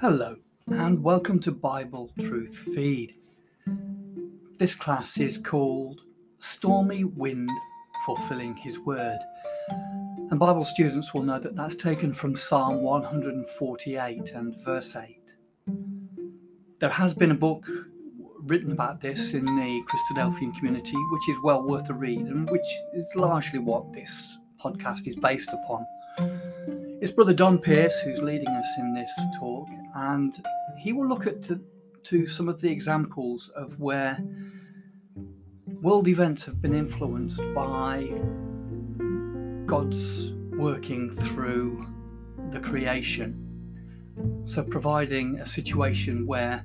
Hello and welcome to Bible Truth Feed. This class is called Stormy Wind Fulfilling His Word, and Bible students will know that that's taken from Psalm 148 and verse 8. There has been a book written about this in the Christadelphian community, which is well worth a read and which is largely what this podcast is based upon. It's Brother Don Pearce who's leading us in this talk, and he will look at to some of the examples of where world events have been influenced by God's working through the creation. So providing a situation where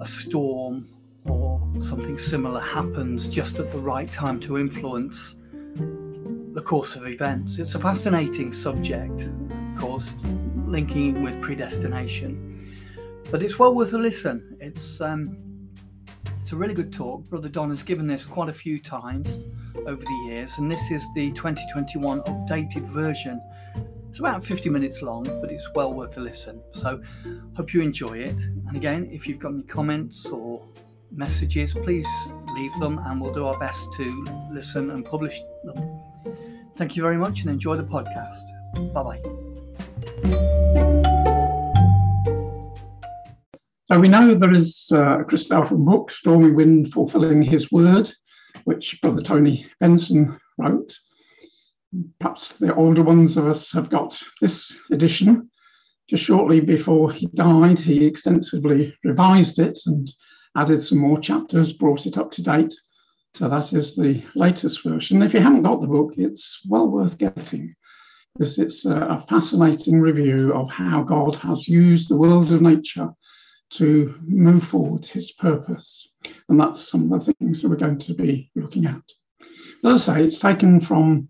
a storm or something similar happens just at the right time to influence the course of events. It's a fascinating subject, of course, linking with predestination, but it's well worth a listen. It's a really good talk. Brother Don has given this quite a few times over the years, and this is the 2021 updated version. It's about 50 minutes long, but it's well worth a listen, so hope you enjoy it. And again, if you've got any comments or messages, please leave them and we'll do our best to listen and publish them. Thank you very much and enjoy the podcast. Bye-bye. So we know there is a Christadelphian book, Stormy Wind Fulfilling His Word, which Brother Tony Benson wrote. Perhaps the older ones of us have got this edition. Just shortly before he died, he extensively revised it and added some more chapters, brought it up to date. So that is the latest version. If you haven't got the book, it's well worth getting, because it's a fascinating review of how God has used the world of nature to move forward his purpose. And that's some of the things that we're going to be looking at. But as I say, it's taken from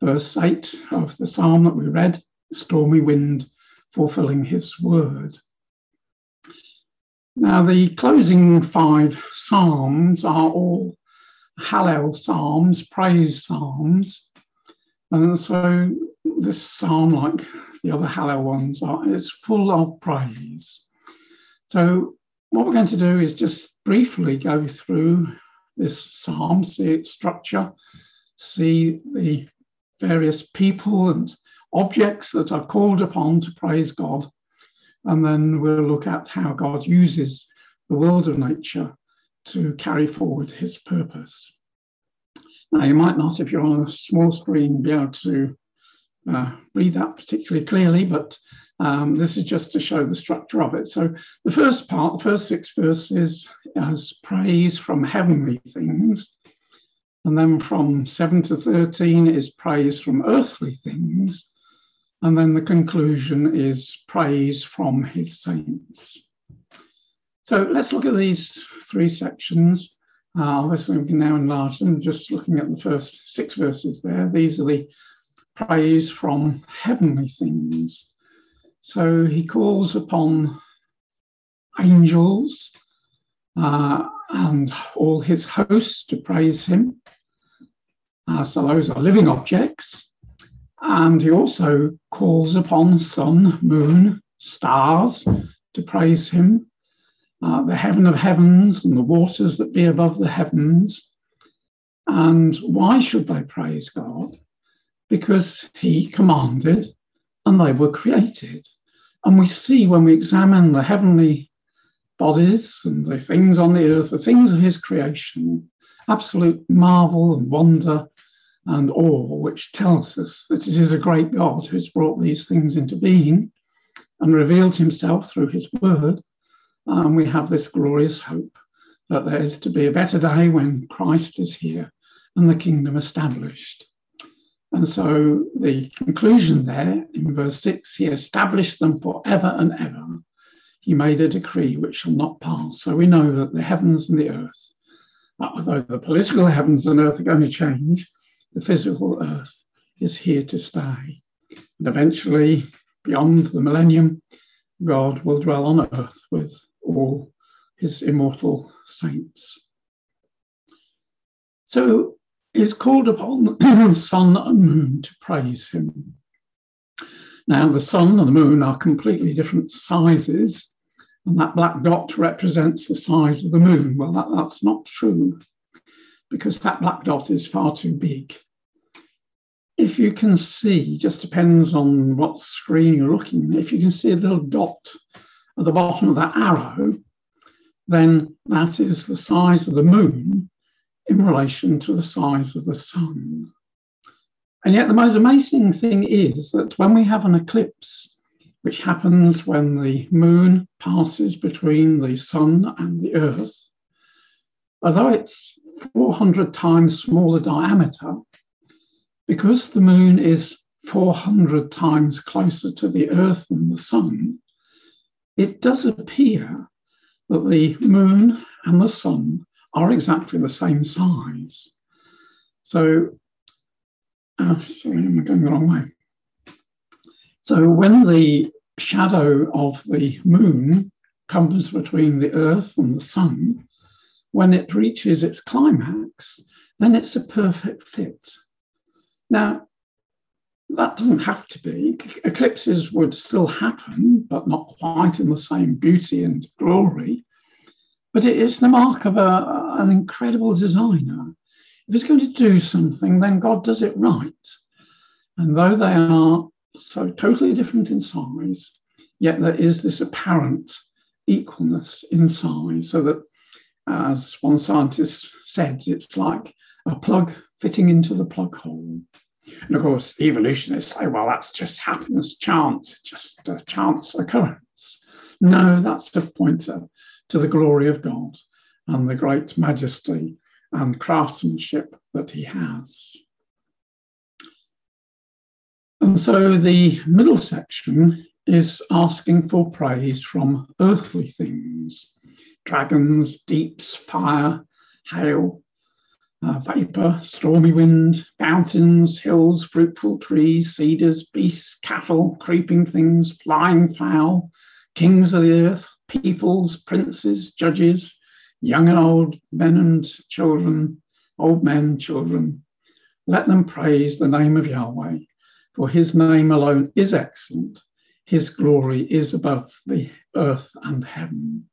verse 8 of the psalm that we read, Stormy Wind Fulfilling His Word. Now, the closing 5 psalms are all Hallel psalms, praise psalms. And so this psalm, like the other Hallel ones, is full of praise. So what we're going to do is just briefly go through this psalm, see its structure, see the various people and objects that are called upon to praise God. And then we'll look at how God uses the world of nature to carry forward his purpose. Now, you might not, if you're on a small screen, be able to read that particularly clearly, but this is just to show the structure of it. So the first part, the first 6 verses, is praise from heavenly things. And then from 7 to 13 is praise from earthly things. And then the conclusion is praise from his saints. So let's look at these 3 sections. Obviously, we can now enlarge them, just looking at the first 6 verses there. These are the praise from heavenly things. So he calls upon angels and all his hosts to praise him. So those are living objects. And he also calls upon sun, moon, stars to praise him. The heaven of heavens and the waters that be above the heavens. And why should they praise God? Because he commanded and they were created. And we see when we examine the heavenly bodies and the things on the earth, the things of his creation, absolute marvel and wonder and awe, which tells us that it is a great God who's brought these things into being and revealed himself through his word. And we have this glorious hope that there is to be a better day when Christ is here and the kingdom established. And so the conclusion there in verse 6, he established them forever and ever. He made a decree which shall not pass. So we know that the heavens and the earth, although the political heavens and earth are going to change, the physical earth is here to stay. And eventually, beyond the millennium, God will dwell on earth with all his immortal saints. So he's called upon sun and moon to praise him. Now, the sun and the moon are completely different sizes, and that black dot represents the size of the moon. Well, that's not true, because that black dot is far too big. If you can see, just depends on what screen you're looking, if you can see a little dot at the bottom of that arrow, then that is the size of the moon in relation to the size of the sun. And yet the most amazing thing is that when we have an eclipse, which happens when the moon passes between the sun and the earth, although it's 400 times smaller diameter, because the moon is 400 times closer to the earth than the sun, it does appear that the moon and the sun are exactly the same size. So, sorry, I'm going the wrong way. So when the shadow of the moon comes between the earth and the sun, when it reaches its climax, then it's a perfect fit. Now, that doesn't have to be. Eclipses would still happen, but not quite in the same beauty and glory. But it is the mark of an incredible designer. If it's going to do something, then God does it right. And though they are so totally different in size, yet there is this apparent equalness in size, so that, as one scientist said, it's like a plug fitting into the plug hole. And of course, evolutionists say, well, that's just happens, chance, it's just a chance occurrence. No, that's a pointer to the glory of God and the great majesty and craftsmanship that he has. And so the middle section is asking for praise from earthly things: dragons, deeps, fire, hail, vapor, stormy wind, mountains, hills, fruitful trees, cedars, beasts, cattle, creeping things, flying fowl, kings of the earth, peoples, princes, judges, young and old, men and children, old men, children. Let them praise the name of Yahweh, for his name alone is excellent. His glory is above the earth and heaven.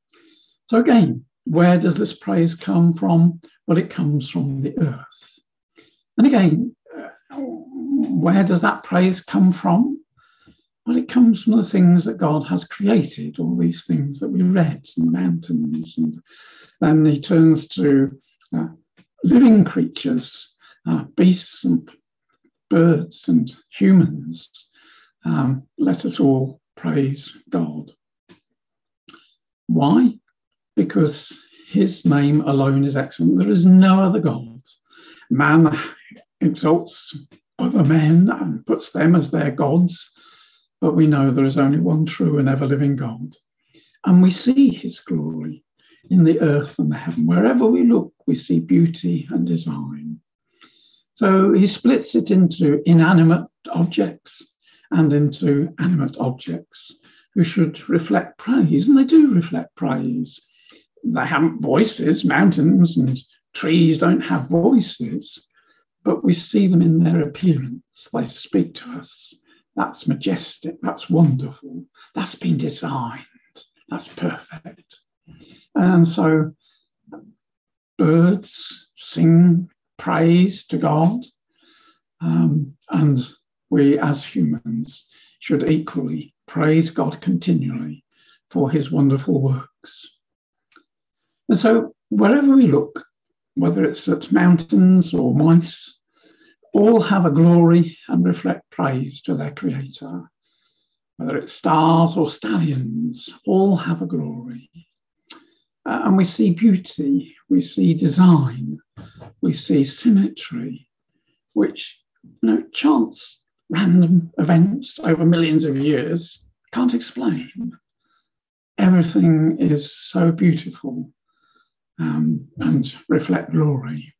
So again, where does this praise come from? Well, it comes from the earth. And again, where does that praise come from? Well, it comes from the things that God has created, all these things that we read, and mountains. And then he turns to living creatures, beasts and birds and humans. Let us all praise God. Why? Because his name alone is excellent. There is no other God. Man exalts other men and puts them as their gods, but we know there is only one true and ever-living God. And we see his glory in the earth and the heaven. Wherever we look, we see beauty and design. So he splits it into inanimate objects and into animate objects, who should reflect praise, and they do reflect praise. They haven't voices. Mountains and trees don't have voices, but we see them in their appearance. They speak to us. That's majestic. That's wonderful. That's been designed. That's perfect. And so birds sing praise to God, and we as humans should equally praise God continually for his wonderful works. And so wherever we look, whether it's at mountains or mice, all have a glory and reflect praise to their creator. Whether it's stars or stallions, all have a glory. And we see beauty, we see design, we see symmetry, which, you know, chance, random events over millions of years can't explain. Everything is so beautiful. And reflect glory.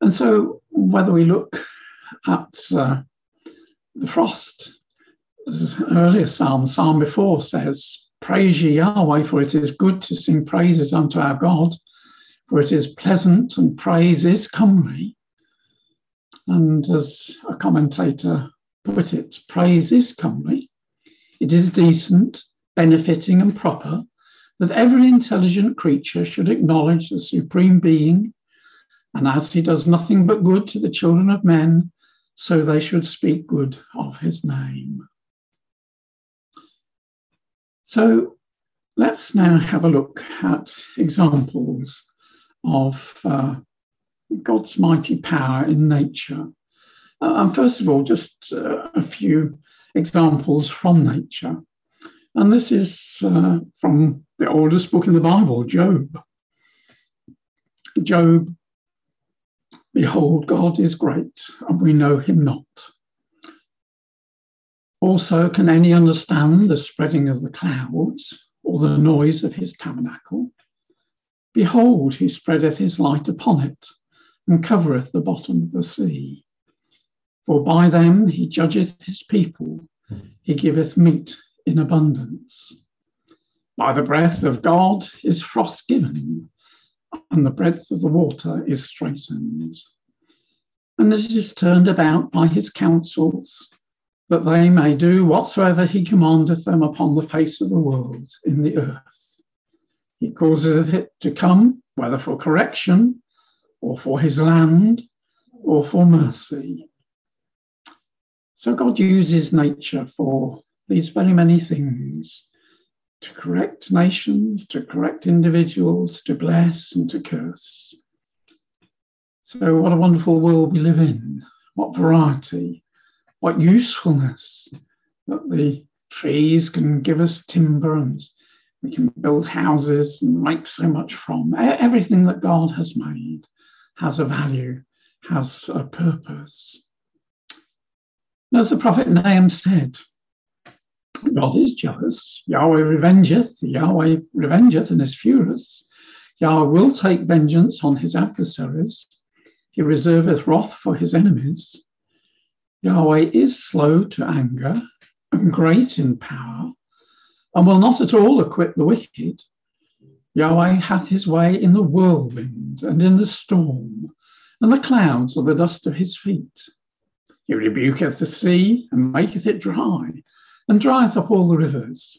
And so whether we look at the frost, as an earlier psalm before says, praise ye Yahweh, for it is good to sing praises unto our God, for it is pleasant and praise is comely. And as a commentator but its praise is comely. It is decent, benefiting and proper that every intelligent creature should acknowledge the Supreme Being, and as he does nothing but good to the children of men, so they should speak good of his name. So let's now have a look at examples of God's mighty power in nature. And first of all, just a few examples from nature. And this is from the oldest book in the Bible, Job. Job, behold, God is great, and we know him not. Also, can any understand the spreading of the clouds, or the noise of his tabernacle? Behold, he spreadeth his light upon it, and covereth the bottom of the sea. For by them he judgeth his people, he giveth meat in abundance. By the breath of God is frost given, and the breadth of the water is straitened. And it is turned about by his counsels, that they may do whatsoever he commandeth them upon the face of the world in the earth. He causeth it to come, whether for correction, or for his land, or for mercy. So God uses nature for these very many things, to correct nations, to correct individuals, to bless and to curse. So what a wonderful world we live in, what variety, what usefulness, that the trees can give us timber and we can build houses and make so much from. Everything that God has made has a value, has a purpose. As the prophet Nahum said, God is jealous, Yahweh revengeth and is furious, Yahweh will take vengeance on his adversaries, he reserveth wrath for his enemies, Yahweh is slow to anger and great in power, and will not at all acquit the wicked. Yahweh hath his way in the whirlwind and in the storm, and the clouds are the dust of his feet. He rebuketh the sea and maketh it dry, and drieth up all the rivers.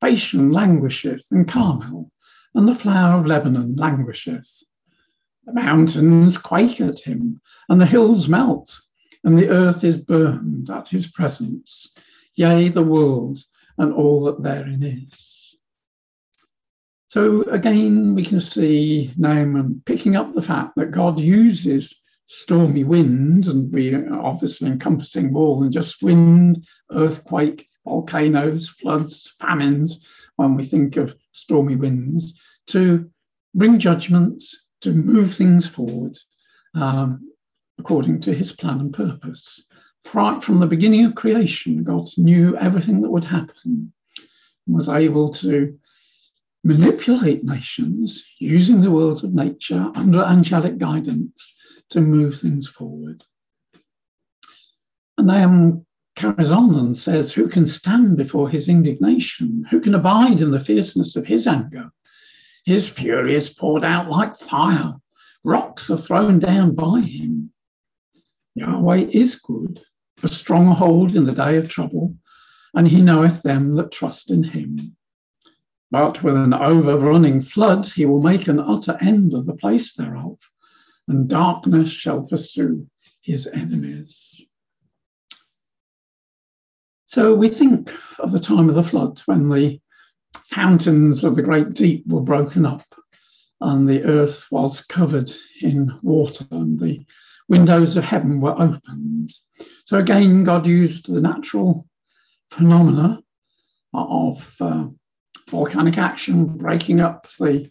Bashan languisheth, and Carmel, and the flower of Lebanon languisheth. The mountains quake at him, and the hills melt, and the earth is burned at his presence, yea, the world and all that therein is. So again, we can see Naaman picking up the fact that God uses stormy wind, and we are obviously encompassing more than just wind, earthquake, volcanoes, floods, famines, when we think of stormy winds, to bring judgments, to move things forward according to his plan and purpose. Right from the beginning of creation, God knew everything that would happen and was able to manipulate nations using the world of nature under angelic guidance to move things forward. And Nahum carries on and says, who can stand before his indignation? Who can abide in the fierceness of his anger? His fury is poured out like fire. Rocks are thrown down by him. Yahweh is good, a stronghold in the day of trouble, and he knoweth them that trust in him. But with an overrunning flood, he will make an utter end of the place thereof, and darkness shall pursue his enemies. So we think of the time of the flood, when the fountains of the great deep were broken up and the earth was covered in water and the windows of heaven were opened. So again, God used the natural phenomena of volcanic action, breaking up the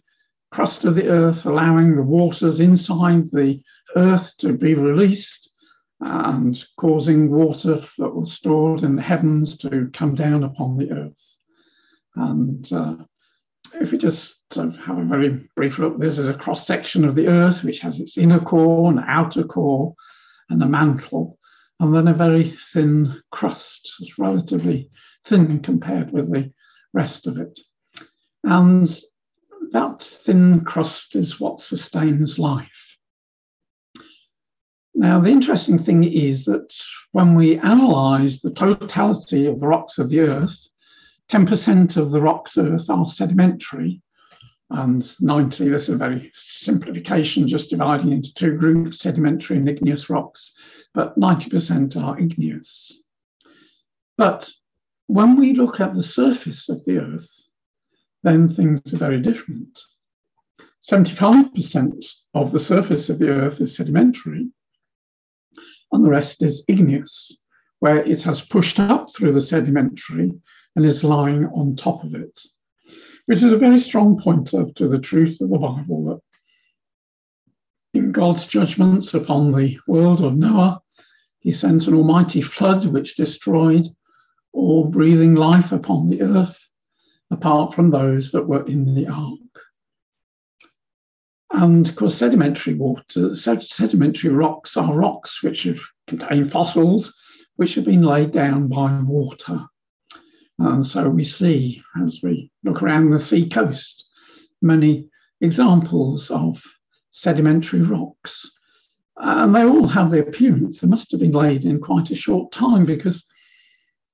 crust of the earth, allowing the waters inside the earth to be released and causing water that was stored in the heavens to come down upon the earth. And if we just have a very brief look, this is a cross-section of the earth, which has its inner core and outer core and a mantle, and then a very thin crust. It's relatively thin compared with the rest of it. And that thin crust is what sustains life. Now, the interesting thing is that when we analyse the totality of the rocks of the Earth, 10% of the rocks of Earth are sedimentary, and 90, this is a very simplification, just dividing into two groups, sedimentary and igneous rocks, but 90% are igneous. But when we look at the surface of the Earth, then things are very different. 75% of the surface of the Earth is sedimentary, and the rest is igneous, where it has pushed up through the sedimentary and is lying on top of it, which is a very strong pointer to the truth of the Bible that in God's judgments upon the world of Noah, he sent an almighty flood which destroyed all breathing life upon the earth, apart from those that were in the ark. And of course, sedimentary rocks are rocks which have contained fossils which have been laid down by water. And so we see, as we look around the sea coast, many examples of sedimentary rocks. And they all have the appearance. They must have been laid in quite a short time, because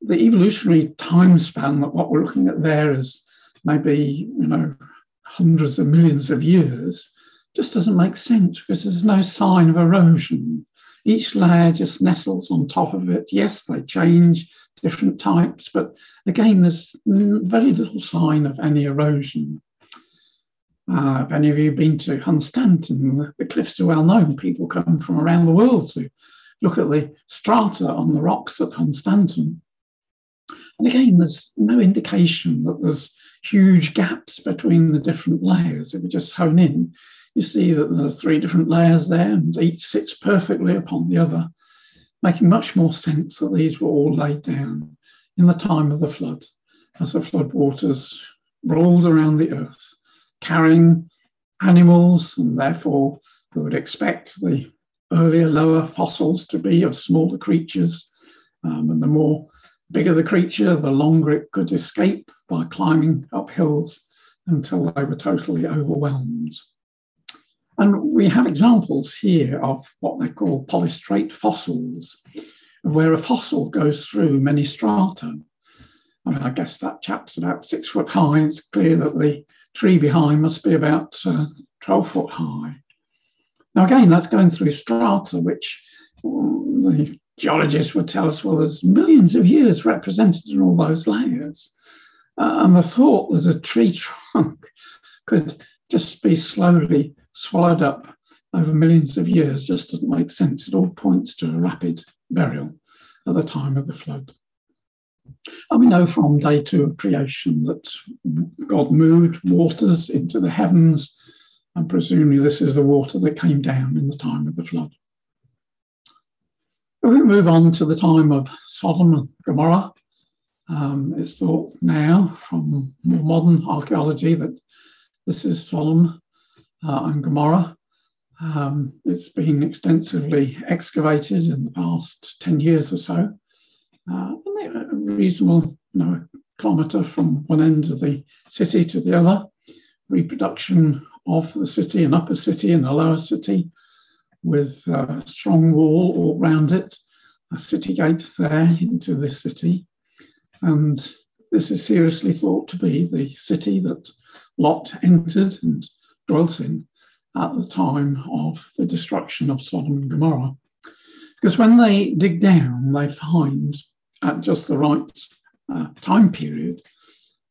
the evolutionary time span that what we're looking at there is maybe, you know, hundreds of millions of years, just doesn't make sense, because there's no sign of erosion. Each layer just nestles on top of it. Yes, they change different types, but again, there's very little sign of any erosion. If any of you have been to Hunstanton, the cliffs are well known. People come from around the world to look at the strata on the rocks at Hunstanton. And again, there's no indication that there's huge gaps between the different layers. If we just hone in, you see that there are three different layers there, and each sits perfectly upon the other, making much more sense that these were all laid down in the time of the flood, as the flood waters rolled around the earth, carrying animals, and therefore we would expect the earlier, lower fossils to be of smaller creatures, and the more bigger the creature, the longer it could escape by climbing up hills until they were totally overwhelmed. And we have examples here of what they call polystrate fossils, where a fossil goes through many strata. I mean, I guess that chap's about 6 foot high. It's clear that the tree behind must be about 12 foot high. Now, again, that's going through strata, which the geologists would tell us, well, there's millions of years represented in all those layers. And the thought that a tree trunk could just be slowly swallowed up over millions of years just doesn't make sense. It all points to a rapid burial at the time of the flood. And we know from day two of creation that God moved waters into the heavens, and presumably this is the water that came down in the time of the flood. We move on to the time of Sodom and Gomorrah. It's thought now from more modern archaeology that this is Sodom and Gomorrah. It's been extensively excavated in the past 10 years or so. A reasonable, you know, kilometre from one end of the city to the other. Reproduction of the city, an upper city and a lower city, with a strong wall all round it, a city gate there into this city. And this is seriously thought to be the city that Lot entered and dwelt in at the time of the destruction of Sodom and Gomorrah. Because when they dig down, they find at just the right time period,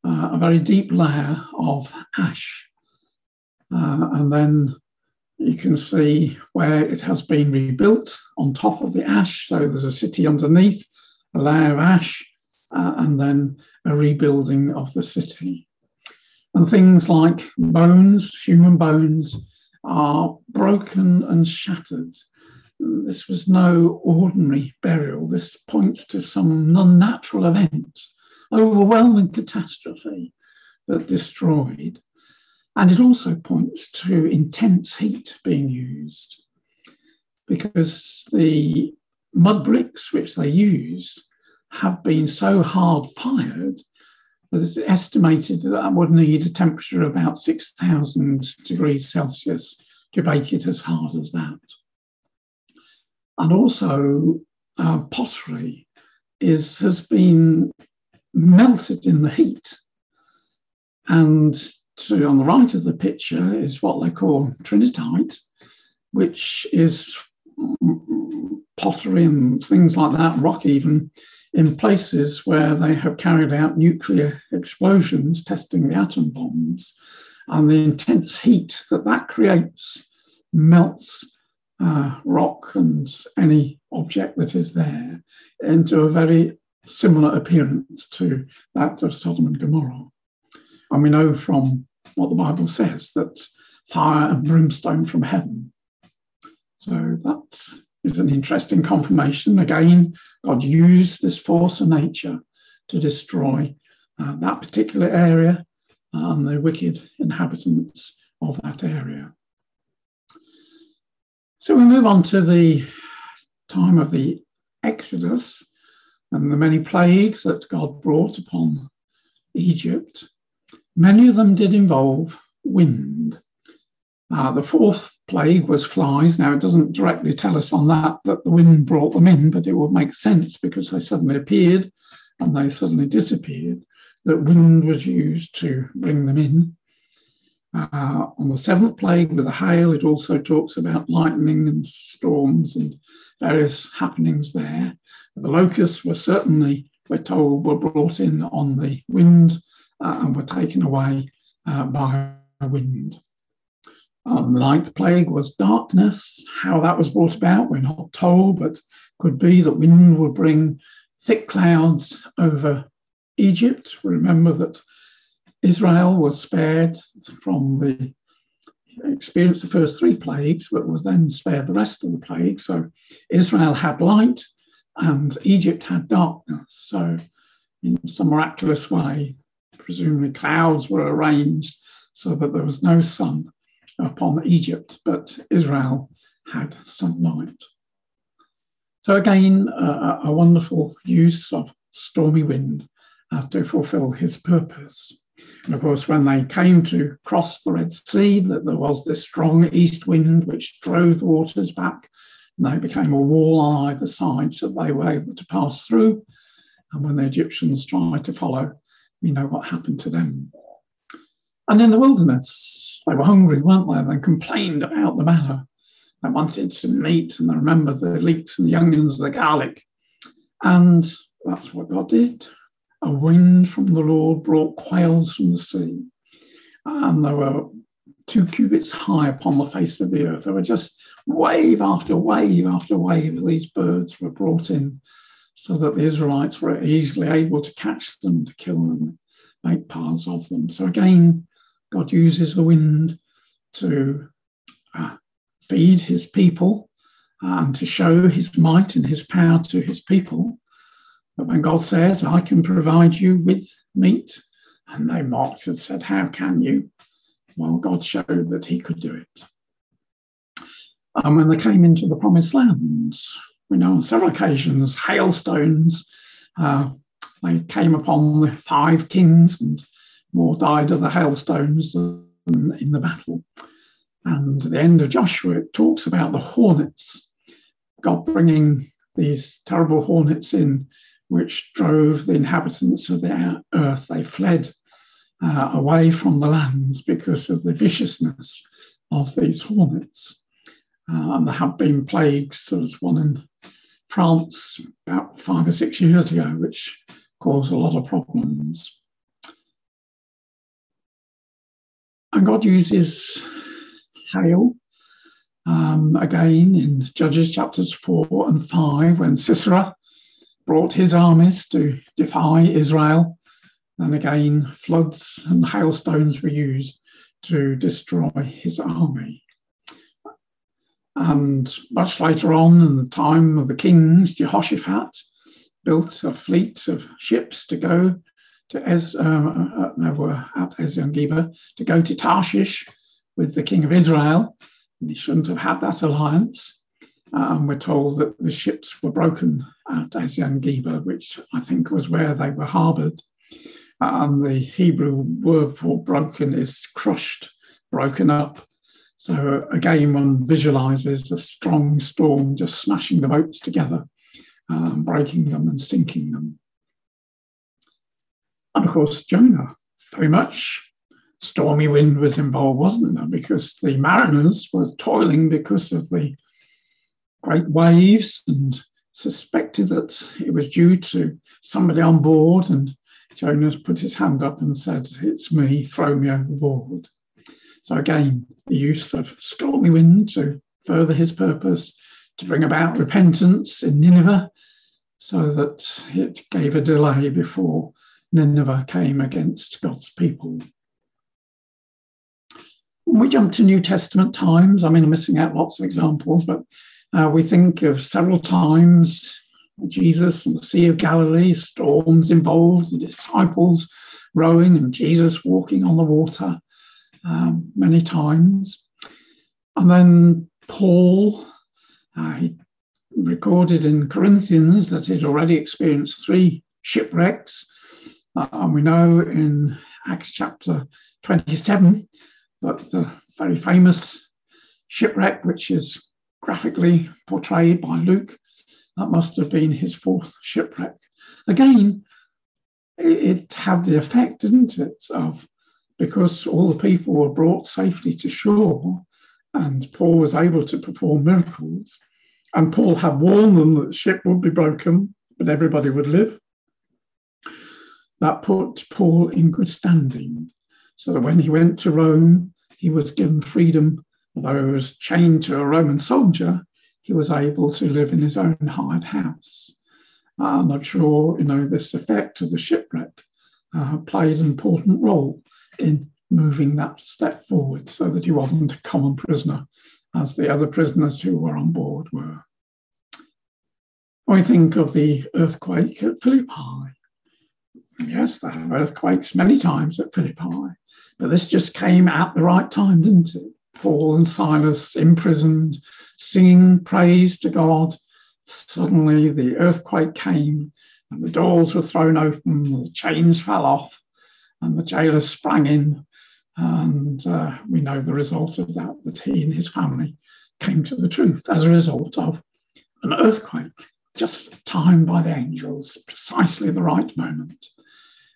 a very deep layer of ash. And then you can see where it has been rebuilt on top of the ash. So there's a city underneath, a layer of ash, and then a rebuilding of the city. And things like bones, human bones, are broken and shattered. This was no ordinary burial. This points to some unnatural event, overwhelming catastrophe that destroyed. And it also points to intense heat being used, because the mud bricks which they used have been so hard fired that it's estimated that would need a temperature of about 6,000 degrees Celsius to bake it as hard as that. and also pottery has been melted in the heat. And to, on the right of the picture is what they call trinitite, which is pottery and things like that, rock even, in places where they have carried out nuclear explosions testing the atom bombs. And the intense heat that that creates melts rock and any object that is there into a very similar appearance to that of Sodom and Gomorrah. And we know from what the Bible says that fire and brimstone from heaven. So that is an interesting confirmation. Again, God used this force of nature to destroy that particular area and the wicked inhabitants of that area. So we move on to the time of the Exodus and the many plagues that God brought upon Egypt. Many of them did involve wind. The fourth plague was flies. Now, it doesn't directly tell us on that the wind brought them in, but it would make sense because they suddenly appeared and they suddenly disappeared, that wind was used to bring them in. On the seventh plague with the hail, it also talks about lightning and storms and various happenings there. The locusts were certainly, we're told, were brought in on the wind and were taken away by a wind. The ninth plague was darkness. How that was brought about, we're not told, but could be that wind would bring thick clouds over Egypt. Remember that Israel was spared from the experience of the first three plagues, but was then spared the rest of the plague. So Israel had light and Egypt had darkness. So in some miraculous way, presumably clouds were arranged so that there was no sun upon Egypt, but Israel had sunlight. So again, a wonderful use of stormy wind to fulfill his purpose. And of course, when they came to cross the Red Sea, that there was this strong east wind which drove the waters back, and they became a wall on either side, so they were able to pass through. And when the Egyptians tried to follow, we know what happened to them. And in the wilderness, they were hungry, weren't they? They complained about the manna. They wanted some meat, and they remembered the leeks and the onions and the garlic. And that's what God did. A wind from the Lord brought quails from the sea, and they were 2 cubits high upon the face of the earth. There were just wave after wave after wave of these birds were brought in so that the Israelites were easily able to catch them, to kill them, make piles of them. So again, God uses the wind to feed his people and to show his might and his power to his people. But when God says, I can provide you with meat, and they mocked and said, how can you? Well, God showed that he could do it. And when they came into the promised land, we know on several occasions, hailstones, they came upon the 5 kings, and more died of the hailstones than in the battle. And at the end of Joshua, it talks about the hornets, God bringing these terrible hornets in, which drove the inhabitants of the earth. They fled away from the land because of the viciousness of these hornets. And there have been plagues. There was one in France about 5 or 6 years ago, which caused a lot of problems. And God uses hail. Again, in Judges chapters 4 and 5, when Sisera brought his armies to defy Israel. And again, floods and hailstones were used to destroy his army. And much later on, in the time of the kings, Jehoshaphat built a fleet of ships to go to they were at Ezion-geber, to go to Tarshish with the king of Israel. And he shouldn't have had that alliance. And we're told that the ships were broken at Ezion-geber, which I think was where they were harboured. And the Hebrew word for broken is crushed, broken up. So again, one visualizes a strong storm just smashing the boats together, breaking them and sinking them. And of course, Jonah, very much stormy wind was involved, wasn't there? Because the mariners were toiling because of the great waves and suspected that it was due to somebody on board, and Jonah put his hand up and said, "It's me, throw me overboard." So again, the use of stormy wind to further his purpose, to bring about repentance in Nineveh, so that it gave a delay before Nineveh came against God's people. When we jump to New Testament times, I mean, I'm missing out lots of examples, but we think of several times Jesus and the Sea of Galilee, storms involved, the disciples rowing and Jesus walking on the water many times. And then Paul, he recorded in Corinthians that he'd already experienced 3 shipwrecks. And we know in Acts chapter 27 that the very famous shipwreck, which is graphically portrayed by Luke, that must have been his 4th shipwreck. Again, it had the effect, didn't it, of because all the people were brought safely to shore and Paul was able to perform miracles. And Paul had warned them that the ship would be broken, but everybody would live. That put Paul in good standing, so that when he went to Rome, he was given freedom. Although he was chained to a Roman soldier, he was able to live in his own hired house. I'm not sure, you know, this effect of the shipwreck played an important role in moving that step forward, so that he wasn't a common prisoner, as the other prisoners who were on board were. I think of the earthquake at Philippi. Yes, there were earthquakes many times at Philippi, but this just came at the right time, didn't it? Paul and Silas imprisoned, singing praise to God. Suddenly the earthquake came and the doors were thrown open, the chains fell off and the jailer sprang in. And we know the result of that, that he and his family came to the truth as a result of an earthquake, just timed by the angels, precisely the right moment.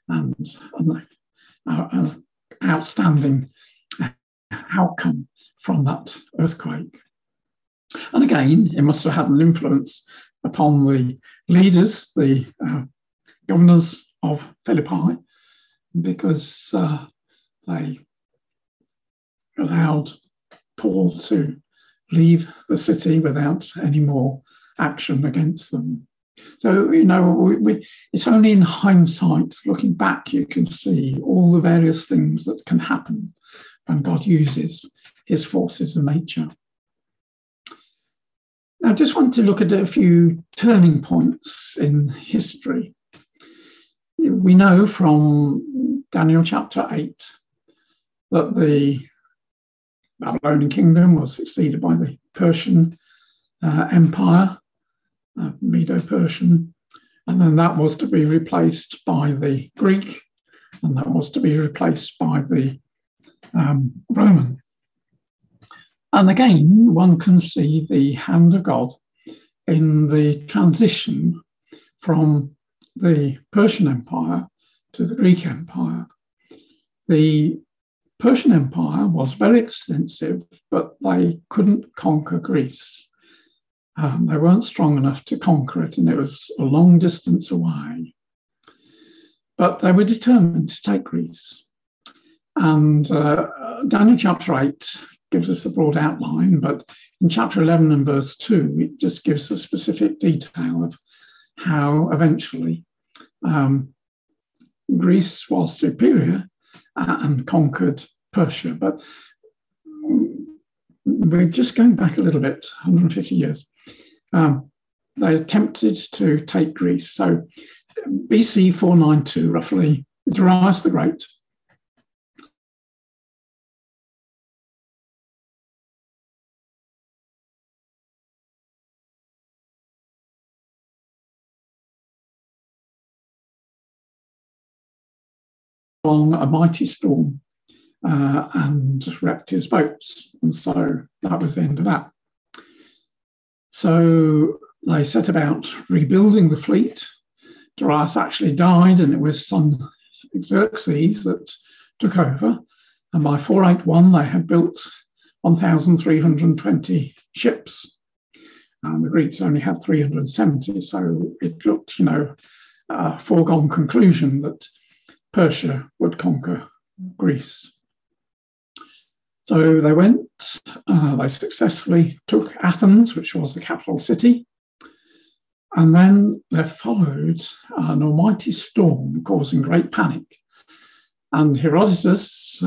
And an outstanding outcome from that earthquake. And again, it must have had an influence upon the leaders, the governors of Philippi, because they allowed Paul to leave the city without any more action against them. So, you know, it's only in hindsight, looking back, you can see all the various things that can happen when God uses his forces of nature. Now, I just want to look at a few turning points in history. We know from Daniel chapter 8 that the Babylonian kingdom was succeeded by the Persian empire, Medo-Persian, and then that was to be replaced by the Greek, and that was to be replaced by the Roman. And again, one can see the hand of God in the transition from the Persian Empire to the Greek Empire. The Persian Empire was very extensive, but they couldn't conquer Greece. They weren't strong enough to conquer it, and it was a long distance away. But they were determined to take Greece. And Daniel chapter 8 gives us the broad outline, but in chapter 11 and verse 2, it just gives the specific detail of how eventually Greece was superior and conquered Persia. But we're just going back a little bit, 150 years. They attempted to take Greece. So BC 492, roughly, Darius the Great along a mighty storm and wrecked his boats. And so that was the end of that. So they set about rebuilding the fleet. Darius actually died, and it was son Xerxes that took over. And by 481, they had built 1,320 ships. And the Greeks only had 370, so it looked, you know, a foregone conclusion that Persia would conquer Greece. So they went, they successfully took Athens, which was the capital city, and then there followed an almighty storm causing great panic. And Herodotus,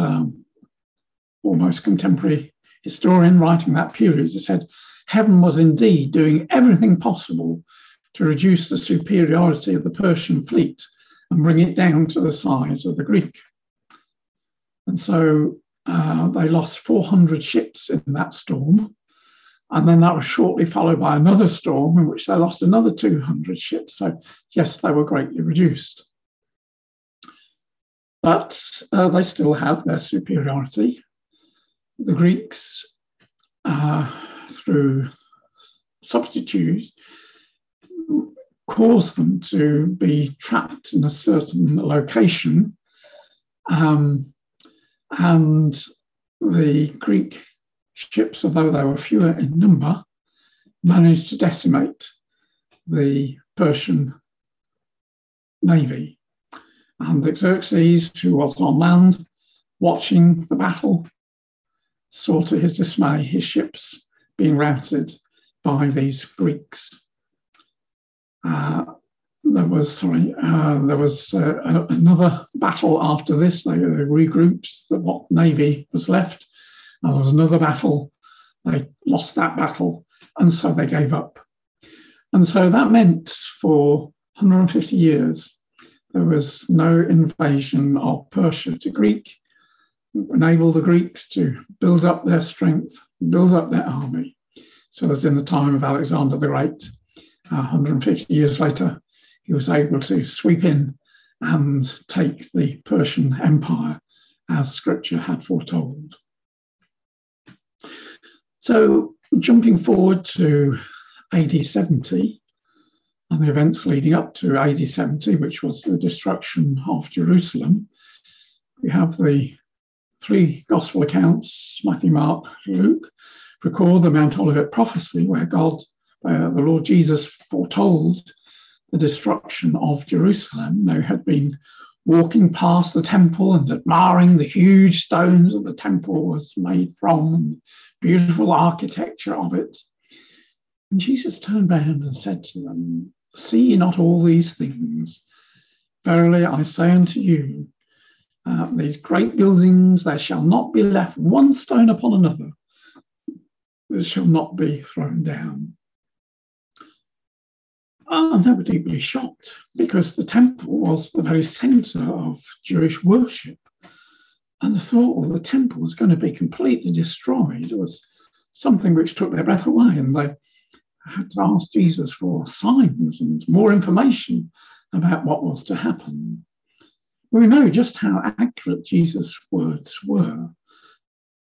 almost contemporary historian writing that period, said, heaven was indeed doing everything possible to reduce the superiority of the Persian fleet and bring it down to the size of the Greek. And so they lost 400 ships in that storm. And then that was shortly followed by another storm in which they lost another 200 ships. So yes, they were greatly reduced. But they still had their superiority. The Greeks, through substitute, caused them to be trapped in a certain location. And the Greek ships, although they were fewer in number, managed to decimate the Persian navy. And Xerxes, who was on land watching the battle, saw to his dismay his ships being routed by these Greeks. There was another battle after this. They regrouped what navy was left. There was another battle. They lost that battle, and so they gave up. And so that meant for 150 years, there was no invasion of Persia to Greek. It enabled the Greeks to build up their strength, build up their army, so that in the time of Alexander the Great, 150 years later, he was able to sweep in and take the Persian Empire as scripture had foretold. So jumping forward to AD 70 and the events leading up to AD 70, which was the destruction of Jerusalem, we have the three gospel accounts, Matthew, Mark, Luke, record the Mount Olivet prophecy where the Lord Jesus foretold the destruction of Jerusalem. They had been walking past the temple and admiring the huge stones that the temple was made from and the beautiful architecture of it. And Jesus turned round and said to them, see ye not all these things? Verily I say unto you, these great buildings, there shall not be left one stone upon another that shall not be thrown down. And they were deeply shocked because the temple was the very centre of Jewish worship. And the thought of the temple was going to be completely destroyed was something which took their breath away. And they had to ask Jesus for signs and more information about what was to happen. We know just how accurate Jesus' words were.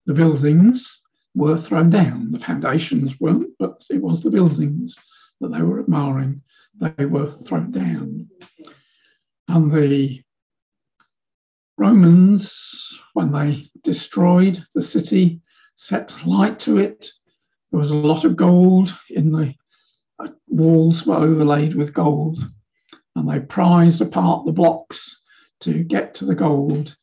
The buildings were thrown down. The foundations weren't, but it was the buildings that they were admiring. They were thrown down. And the Romans, when they destroyed the city, set light to it. There was a lot of gold in the walls were overlaid with gold, and they prized apart the blocks to get to the gold.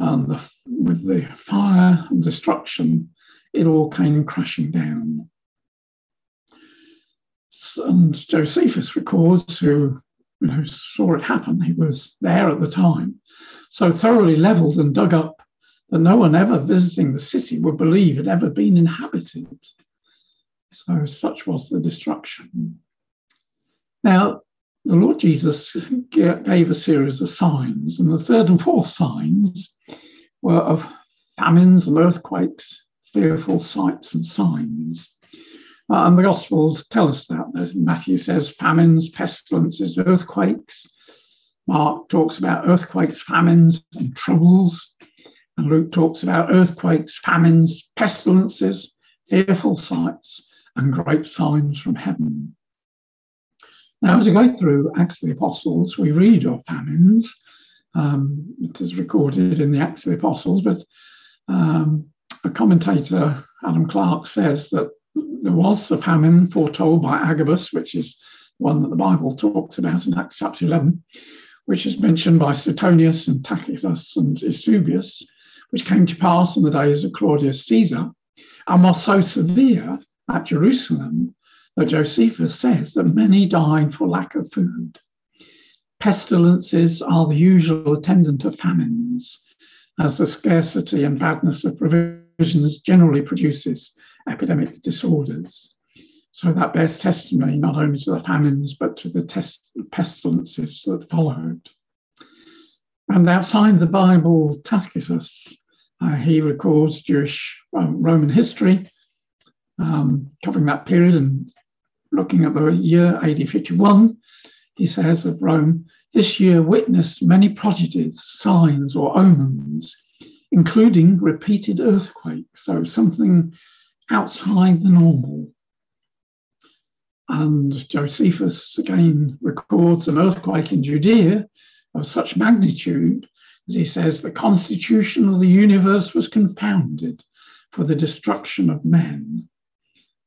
And with the fire and destruction, it all came crashing down. And Josephus records, who saw it happen, he was there at the time, so thoroughly levelled and dug up that no one ever visiting the city would believe it had ever been inhabited. So such was the destruction. Now, the Lord Jesus gave a series of signs, and the third and fourth signs were of famines and earthquakes, fearful sights and signs. And the Gospels tell us that. Matthew says famines, pestilences, earthquakes. Mark talks about earthquakes, famines, and troubles. And Luke talks about earthquakes, famines, pestilences, fearful sights, and great signs from heaven. Now, as we go through Acts of the Apostles, we read of famines. It is recorded in the Acts of the Apostles, but a commentator, Adam Clark, says that there was a famine foretold by Agabus, which is one that the Bible talks about in Acts chapter 11, which is mentioned by Suetonius and Tacitus and Eusebius, which came to pass in the days of Claudius Caesar, and was so severe at Jerusalem that Josephus says that many died for lack of food. Pestilences are the usual attendant of famines, as the scarcity and badness of provisions generally produces epidemic disorders. So that bears testimony not only to the famines, but to the pestilences that followed. And outside the Bible, Tacitus, he records Jewish Roman history, covering that period and looking at the year AD 51, he says of Rome, this year witnessed many prodigies, signs or omens, including repeated earthquakes, so something outside the normal. And Josephus again records an earthquake in Judea of such magnitude that he says the constitution of the universe was confounded for the destruction of men.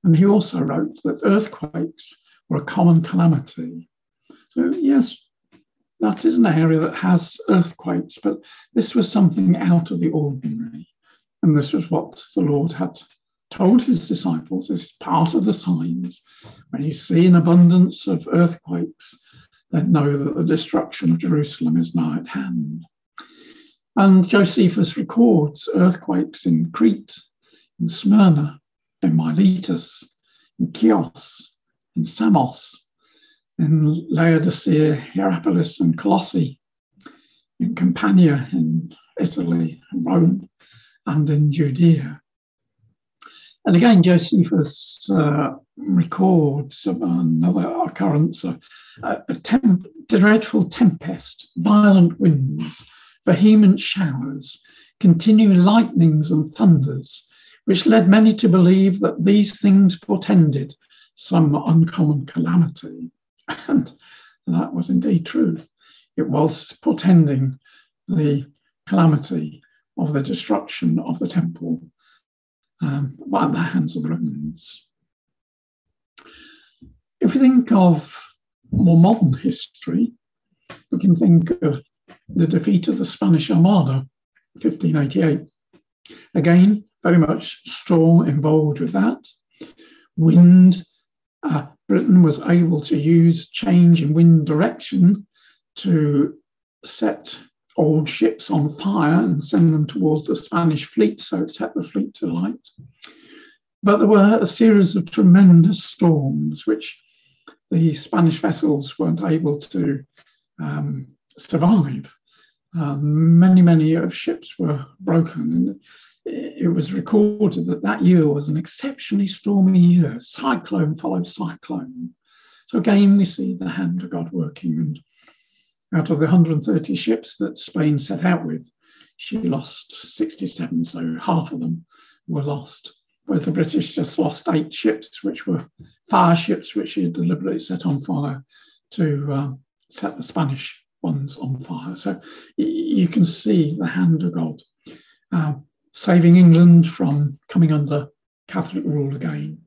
And he also wrote that earthquakes were a common calamity. So yes, that is an area that has earthquakes, but this was something out of the ordinary. And this was what the Lord had told his disciples. This is part of the signs. When you see an abundance of earthquakes, then know that the destruction of Jerusalem is nigh at hand. And Josephus records earthquakes in Crete, in Smyrna, in Miletus, in Chios, in Samos, in Laodicea, Hierapolis and Colossae, in Campania, in Italy, in Rome, and in Judea. And again, Josephus records another occurrence of dreadful tempest, violent winds, vehement showers, continual lightnings and thunders, which led many to believe that these things portended some uncommon calamity. And that was indeed true. It was portending the calamity of the destruction of the temple by the hands of the Romans. If we think of more modern history, we can think of the defeat of the Spanish Armada, 1588. Again, very much storm involved with that. Wind, Britain was able to use change in wind direction to set old ships on fire and send them towards the Spanish fleet, so it set the fleet to light. But there were a series of tremendous storms which the Spanish vessels weren't able to survive. Many of ships were broken, and it was recorded that that year was an exceptionally stormy year. Cyclone followed cyclone. So again, we see the hand of God working. And out of the 130 ships that Spain set out with, she lost 67, so half of them were lost. Whereas the British just lost 8 ships, which were fire ships, which she had deliberately set on fire to set the Spanish ones on fire. So you can see the hand of God saving England from coming under Catholic rule again.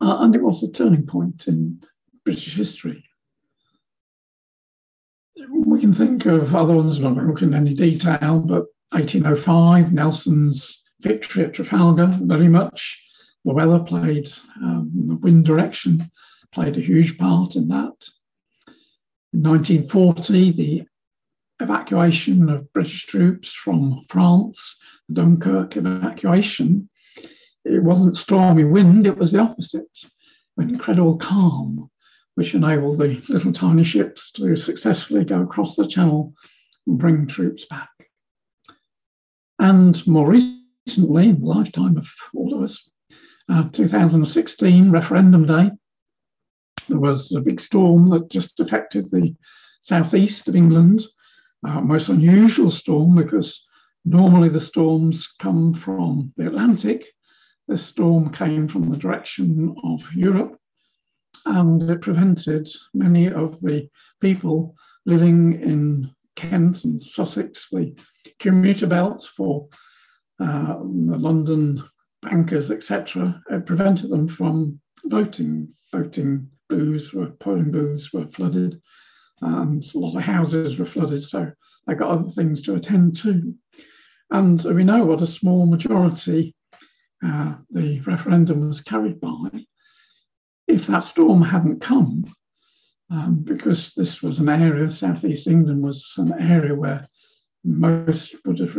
And it was a turning point in British history. We can think of other ones, I'm not going to look in any detail, but 1805, Nelson's victory at Trafalgar, very much. The weather played, the wind direction played a huge part in that. In 1940, the evacuation of British troops from France, the Dunkirk evacuation, it wasn't stormy wind, it was the opposite, an incredible calm, which enabled the little tiny ships to successfully go across the channel and bring troops back. And more recently, in the lifetime of all of us, 2016, referendum day, there was a big storm that just affected the southeast of England, a most unusual storm because Normally the storms come from the Atlantic. This storm came from the direction of Europe, and it prevented many of the people living in Kent and Sussex, the commuter belts for the London bankers, etc. It prevented them from voting. Polling booths were flooded, and a lot of houses were flooded, so they got other things to attend to. And we know what a small majority the referendum was carried by. If that storm hadn't come, because this was an area, southeast England was an area where most would have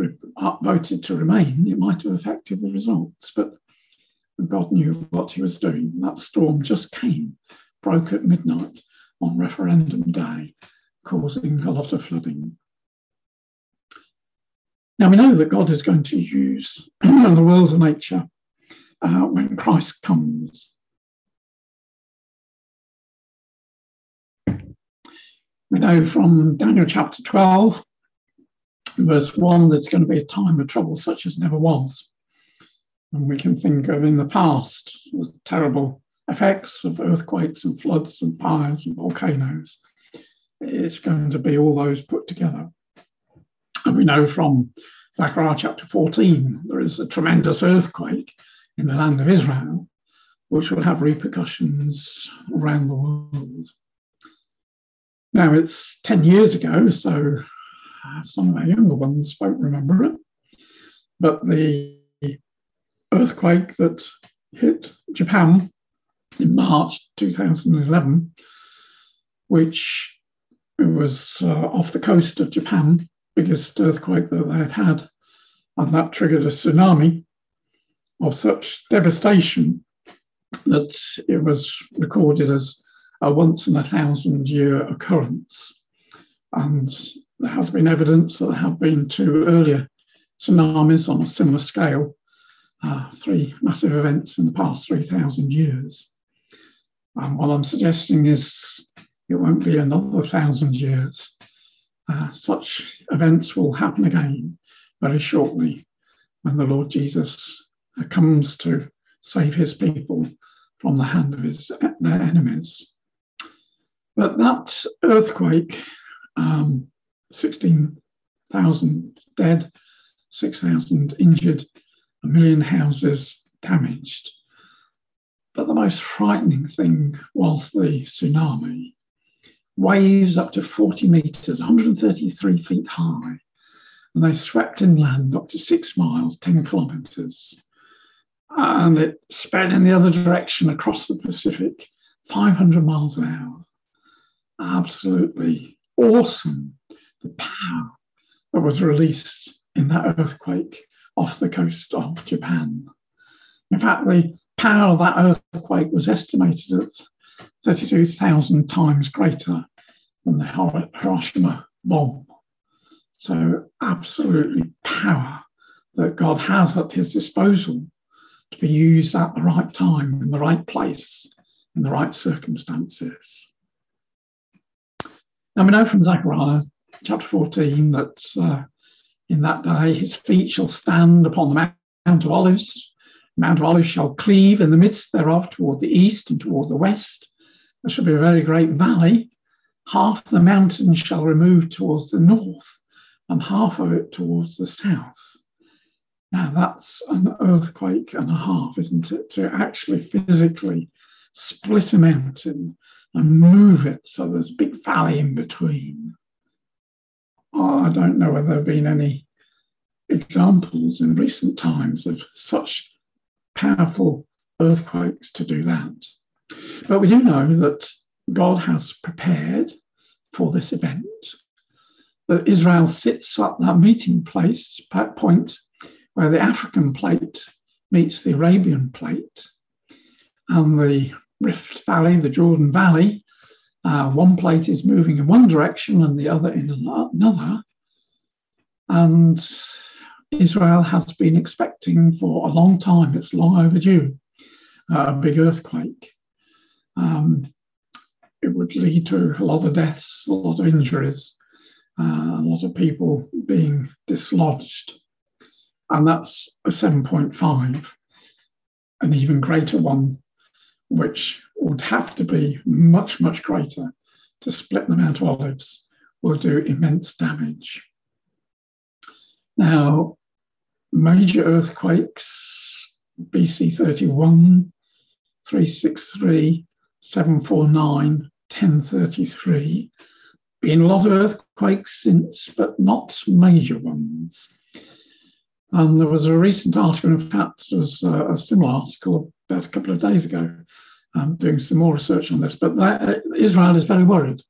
voted to remain, it might have affected the results. But God knew what he was doing. That storm just came, broke at midnight on referendum day, causing a lot of flooding. Now, we know that God is going to use the world of nature when Christ comes. We know from Daniel chapter 12, verse 1, there's going to be a time of trouble such as never was. And we can think of in the past the terrible effects of earthquakes and floods and fires and volcanoes. It's going to be all those put together. And we know from Zechariah chapter 14, there is a tremendous earthquake in the land of Israel, which will have repercussions around the world. Now, it's 10 years ago, so some of our younger ones won't remember it, but the earthquake that hit Japan in March 2011, which was off the coast of Japan, biggest earthquake that they've had, and that triggered a tsunami of such devastation that it was recorded as a once-in-a-thousand-year occurrence. And there has been evidence that there have been two earlier tsunamis on a similar scale, three massive events in the past 3,000 years. And what I'm suggesting is it won't be another 1,000 years. Such events will happen again very shortly when the Lord Jesus comes to save his people from the hand of their enemies. But that earthquake, 16,000 dead, 6,000 injured, 1 million houses damaged. But the most frightening thing was the tsunami. Waves up to 40 metres, 133 feet high, and they swept inland up to 6 miles, 10 kilometres. And it sped in the other direction across the Pacific, 500 miles an hour. Absolutely awesome, the power that was released in that earthquake off the coast of Japan. In fact, the power of that earthquake was estimated at 32,000 times greater than the Hiroshima bomb. So absolutely power that God has at his disposal to be used at the right time, in the right place, in the right circumstances. Now we know from Zechariah chapter 14 that in that day his feet shall stand upon the Mount of Olives. The Mount of Olives shall cleave in the midst thereof toward the east and toward the west. There shall be a very great valley. Half the mountain shall remove towards the north and half of it towards the south. Now that's an earthquake and a half, isn't it? To actually physically split a mountain and move it so there's a big valley in between. Oh, I don't know whether there have been any examples in recent times of such powerful earthquakes to do that. But we do know that God has prepared for this event, that Israel sits at that meeting place, point where the African plate meets the Arabian plate, and the Rift Valley, the Jordan Valley, one plate is moving in one direction and the other in another. And Israel has been expecting for a long time, it's long overdue, a big earthquake. It would lead to a lot of deaths, a lot of injuries, a lot of people being dislodged and that's a 7.5, an even greater one, which would have to be much, much greater to split the Mount Olives, will do immense damage. Now, major earthquakes, BC 31, 363, 749, 1033. Been a lot of earthquakes since, but not major ones. And there was a recent article, in fact, there was a similar article about a couple of days ago, doing some more research on this, but Israel is very worried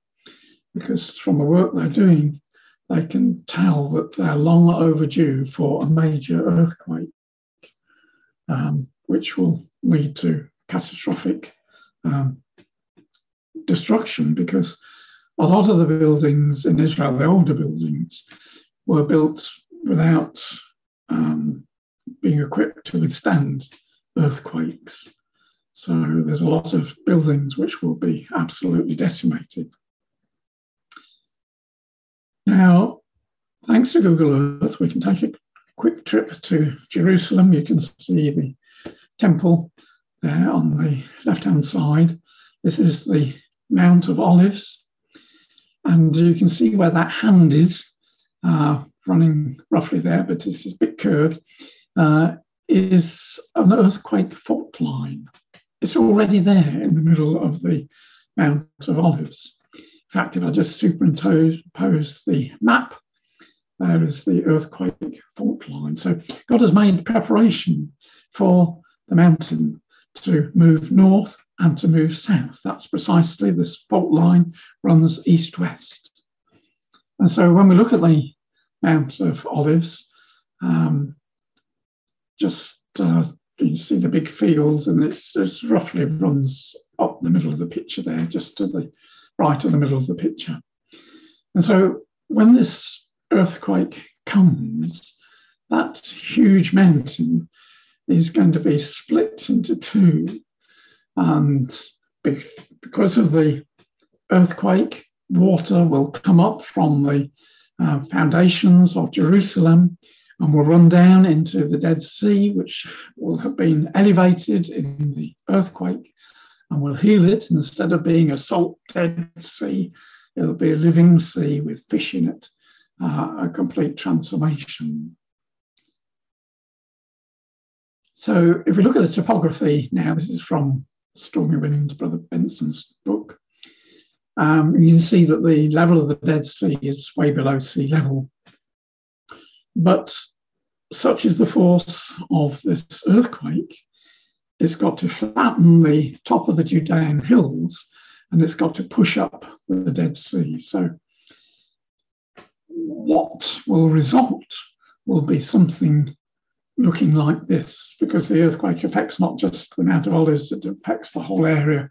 because from the work they're doing, they can tell that they're long overdue for a major earthquake, which will lead to catastrophic destruction, because a lot of the buildings in Israel, the older buildings, were built without being equipped to withstand earthquakes. So there's a lot of buildings which will be absolutely decimated. Now, thanks to Google Earth, we can take a quick trip to Jerusalem. You can see the temple there on the left-hand side. This is the Mount of Olives. And you can see where that hand is, running roughly there, but this is a bit curved, is an earthquake fault line. It's already there in the middle of the Mount of Olives. In fact, if I just superimpose the map, there is the earthquake fault line. So God has made preparation for the mountain to move north and to move south. That's precisely, this fault line runs east-west. And so when we look at the Mount of Olives, you see the big fields, and it's roughly runs up the middle of the picture there, just to the right of the middle of the picture. And so when this earthquake comes, that huge mountain is going to be split into two. And because of the earthquake, water will come up from the foundations of Jerusalem and will run down into the Dead Sea, which will have been elevated in the earthquake, and will heal it. Instead of being a salt Dead Sea, it'll be a living sea with fish in it, a complete transformation. So if we look at the topography now, this is from Stormy Wind, Brother Benson's book. You can see that the level of the Dead Sea is way below sea level. But such is the force of this earthquake, it's got to flatten the top of the Judean hills, and it's got to push up the Dead Sea. So what will result will be something looking like this, because the earthquake affects not just the Mount of Olives, it affects the whole area.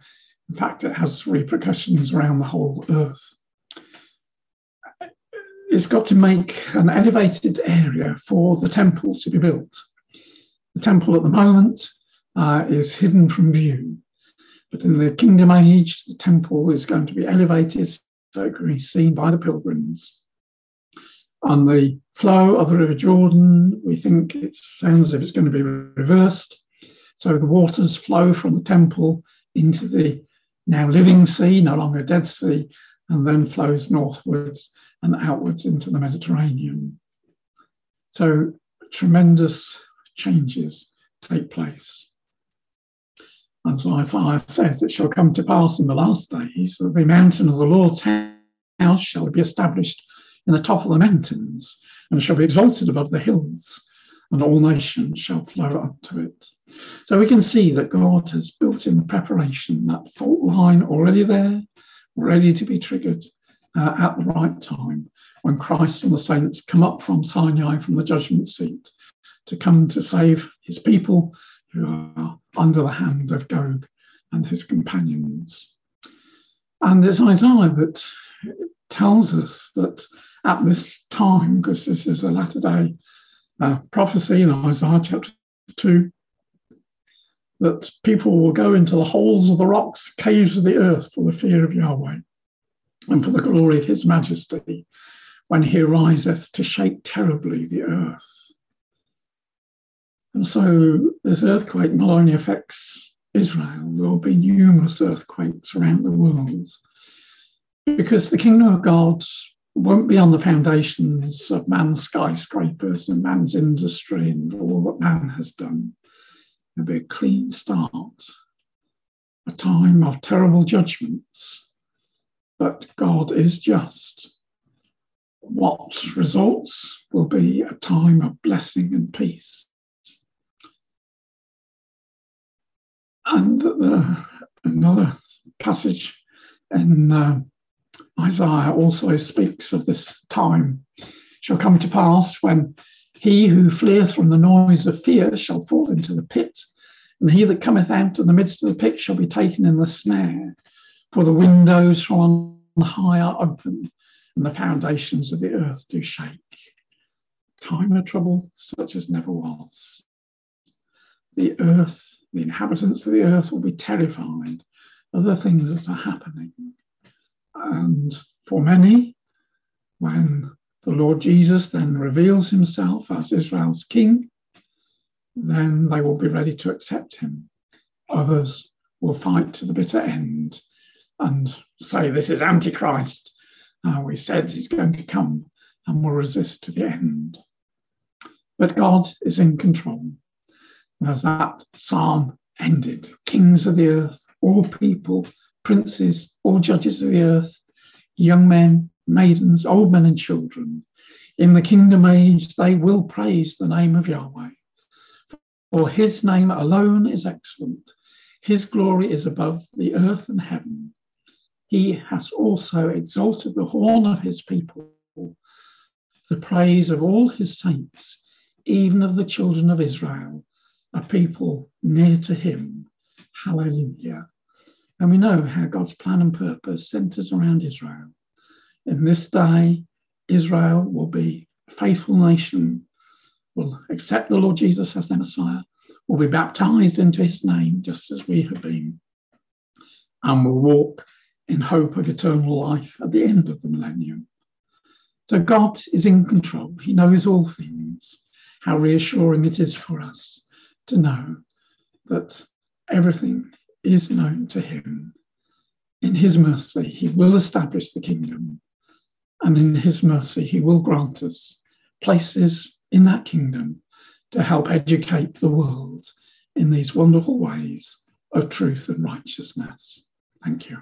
In fact, it has repercussions around the whole earth. It's got to make an elevated area for the temple to be built. The temple at the moment is hidden from view, but in the Kingdom Age, the temple is going to be elevated so it can be seen by the pilgrims. On the flow of the River Jordan, we think it sounds as if it's going to be reversed. So the waters flow from the temple into the now living sea, no longer Dead Sea, and then flows northwards and outwards into the Mediterranean. So tremendous changes take place. As Isaiah says, it shall come to pass in the last days that the mountain of the Lord's house shall be established in the top of the mountains, and shall be exalted above the hills, and all nations shall flow up to it. So we can see that God has built in the preparation, that fault line already there, ready to be triggered at the right time, when Christ and the saints come up from Sinai, from the judgment seat, to come to save his people who are under the hand of Gog and his companions. And it's Isaiah that tells us that at this time, because this is a latter-day prophecy in Isaiah chapter 2, that people will go into the holes of the rocks, caves of the earth, for the fear of Yahweh and for the glory of his majesty, when he riseth to shake terribly the earth. And so this earthquake not only affects Israel, there will be numerous earthquakes around the world, because the kingdom of God won't be on the foundations of man's skyscrapers and man's industry and all that man has done. It'll be a clean start, a time of terrible judgments, but God is just. What results will be a time of blessing and peace. And another passage in Isaiah also speaks of this time shall come to pass when he who fleeth from the noise of fear shall fall into the pit, and he that cometh out of the midst of the pit shall be taken in the snare. For the windows from on high are open, and the foundations of the earth do shake. Time of trouble such as never was. The earth, the inhabitants of the earth will be terrified of the things that are happening. And for many, when the Lord Jesus then reveals himself as Israel's king, then they will be ready to accept him. Others will fight to the bitter end and say, this is Antichrist. We said he's going to come, and will resist to the end. But God is in control. And as that psalm ended, kings of the earth, all people, princes, all judges of the earth, young men, maidens, old men and children, in the kingdom age they will praise the name of Yahweh. For his name alone is excellent. His glory is above the earth and heaven. He has also exalted the horn of his people, the praise of all his saints, even of the children of Israel, a people near to him. Hallelujah. And we know how God's plan and purpose centers around Israel. In this day, Israel will be a faithful nation, will accept the Lord Jesus as their Messiah, will be baptized into his name, just as we have been, and will walk in hope of eternal life at the end of the millennium. So God is in control. He knows all things. How reassuring it is for us to know that everything is known to him. In his mercy, he will establish the kingdom, and in his mercy, he will grant us places in that kingdom to help educate the world in these wonderful ways of truth and righteousness. Thank you.